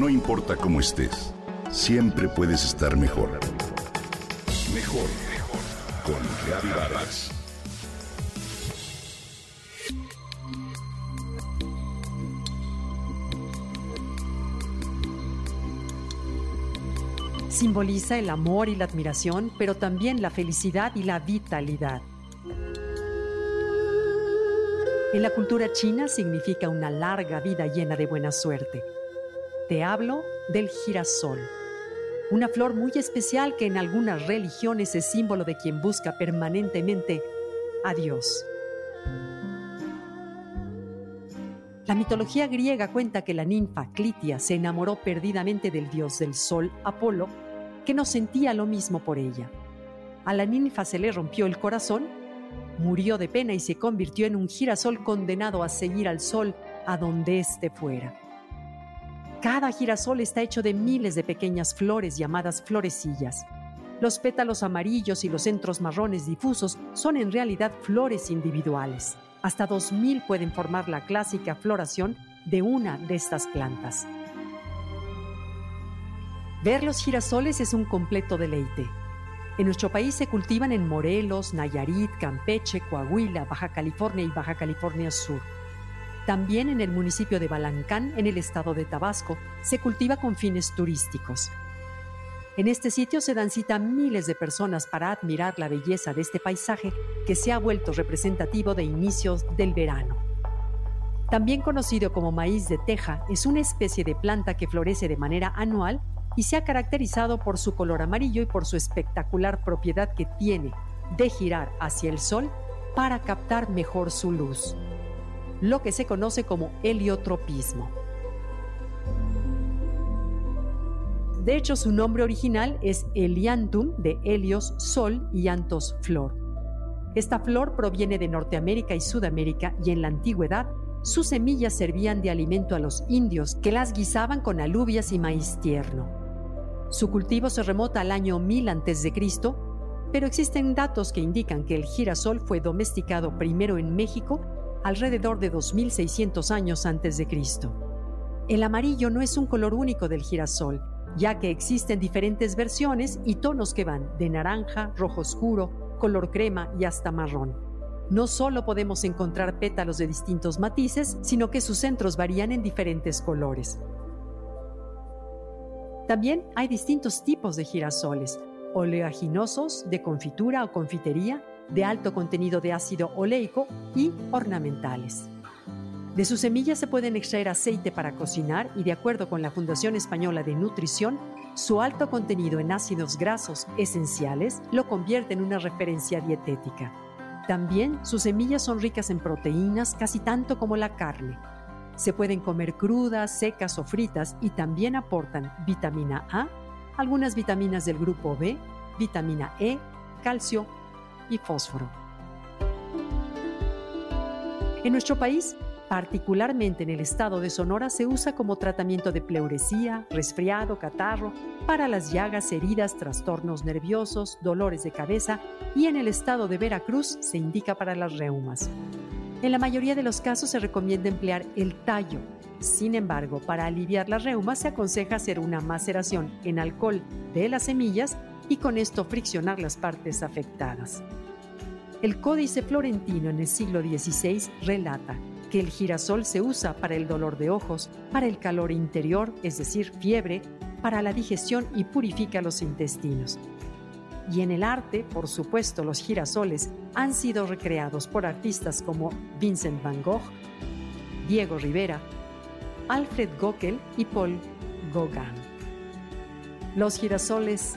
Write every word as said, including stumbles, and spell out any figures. No importa cómo estés, siempre puedes estar mejor. Mejor, mejor. Con Gaby Vargas. Simboliza el amor y la admiración, pero también la felicidad y la vitalidad. En la cultura china significa una larga vida llena de buena suerte. Te hablo del girasol, una flor muy especial que en algunas religiones es símbolo de quien busca permanentemente a Dios. La mitología griega cuenta que la ninfa Clitia se enamoró perdidamente del dios del sol, Apolo, que no sentía lo mismo por ella. A la ninfa se le rompió el corazón, murió de pena y se convirtió en un girasol condenado a seguir al sol a donde éste fuera. Cada girasol está hecho de miles de pequeñas flores llamadas florecillas. Los pétalos amarillos y los centros marrones difusos son en realidad flores individuales. Hasta dos mil pueden formar la clásica floración de una de estas plantas. Ver los girasoles es un completo deleite. En nuestro país se cultivan en Morelos, Nayarit, Campeche, Coahuila, Baja California y Baja California Sur. También en el municipio de Balancán, en el estado de Tabasco, se cultiva con fines turísticos. En este sitio se dan cita a miles de personas para admirar la belleza de este paisaje que se ha vuelto representativo de inicios del verano. También conocido como maíz de teja, es una especie de planta que florece de manera anual y se ha caracterizado por su color amarillo y por su espectacular propiedad que tiene de girar hacia el sol para captar mejor su luz, lo que se conoce como heliotropismo. De hecho, su nombre original es Heliantum, de Helios, Sol, y Anthos, Flor. Esta flor proviene de Norteamérica y Sudamérica, y en la antigüedad, sus semillas servían de alimento a los indios, que las guisaban con alubias y maíz tierno. Su cultivo se remonta al año mil antes de Cristo, pero existen datos que indican que el girasol fue domesticado primero en México alrededor de dos mil seiscientos años antes de Cristo. El amarillo no es un color único del girasol, ya que existen diferentes versiones y tonos que van de naranja, rojo oscuro, color crema y hasta marrón. No solo podemos encontrar pétalos de distintos matices, sino que sus centros varían en diferentes colores. También hay distintos tipos de girasoles: oleaginosos, de confitura o confitería, de alto contenido de ácido oleico y ornamentales. De sus semillas se pueden extraer aceite para cocinar y, de acuerdo con la Fundación Española de Nutrición, su alto contenido en ácidos grasos esenciales lo convierte en una referencia dietética. También sus semillas son ricas en proteínas casi tanto como la carne. Se pueden comer crudas, secas o fritas y también aportan vitamina A, algunas vitaminas del grupo B, vitamina E, calcio y fósforo. En nuestro país, particularmente en el estado de Sonora, se usa como tratamiento de pleuresía, resfriado, catarro, para las llagas, heridas, trastornos nerviosos, dolores de cabeza, y en el estado de Veracruz se indica para las reumas. En la mayoría de los casos se recomienda emplear el tallo. Sin embargo, para aliviar las reumas se aconseja hacer una maceración en alcohol de las semillas y con esto friccionar las partes afectadas. El Códice Florentino en el siglo dieciséis relata que el girasol se usa para el dolor de ojos, para el calor interior, es decir, fiebre, para la digestión y purifica los intestinos. Y en el arte, por supuesto, los girasoles han sido recreados por artistas como Vincent Van Gogh, Diego Rivera, Alfred Gockel y Paul Gauguin. Los girasoles,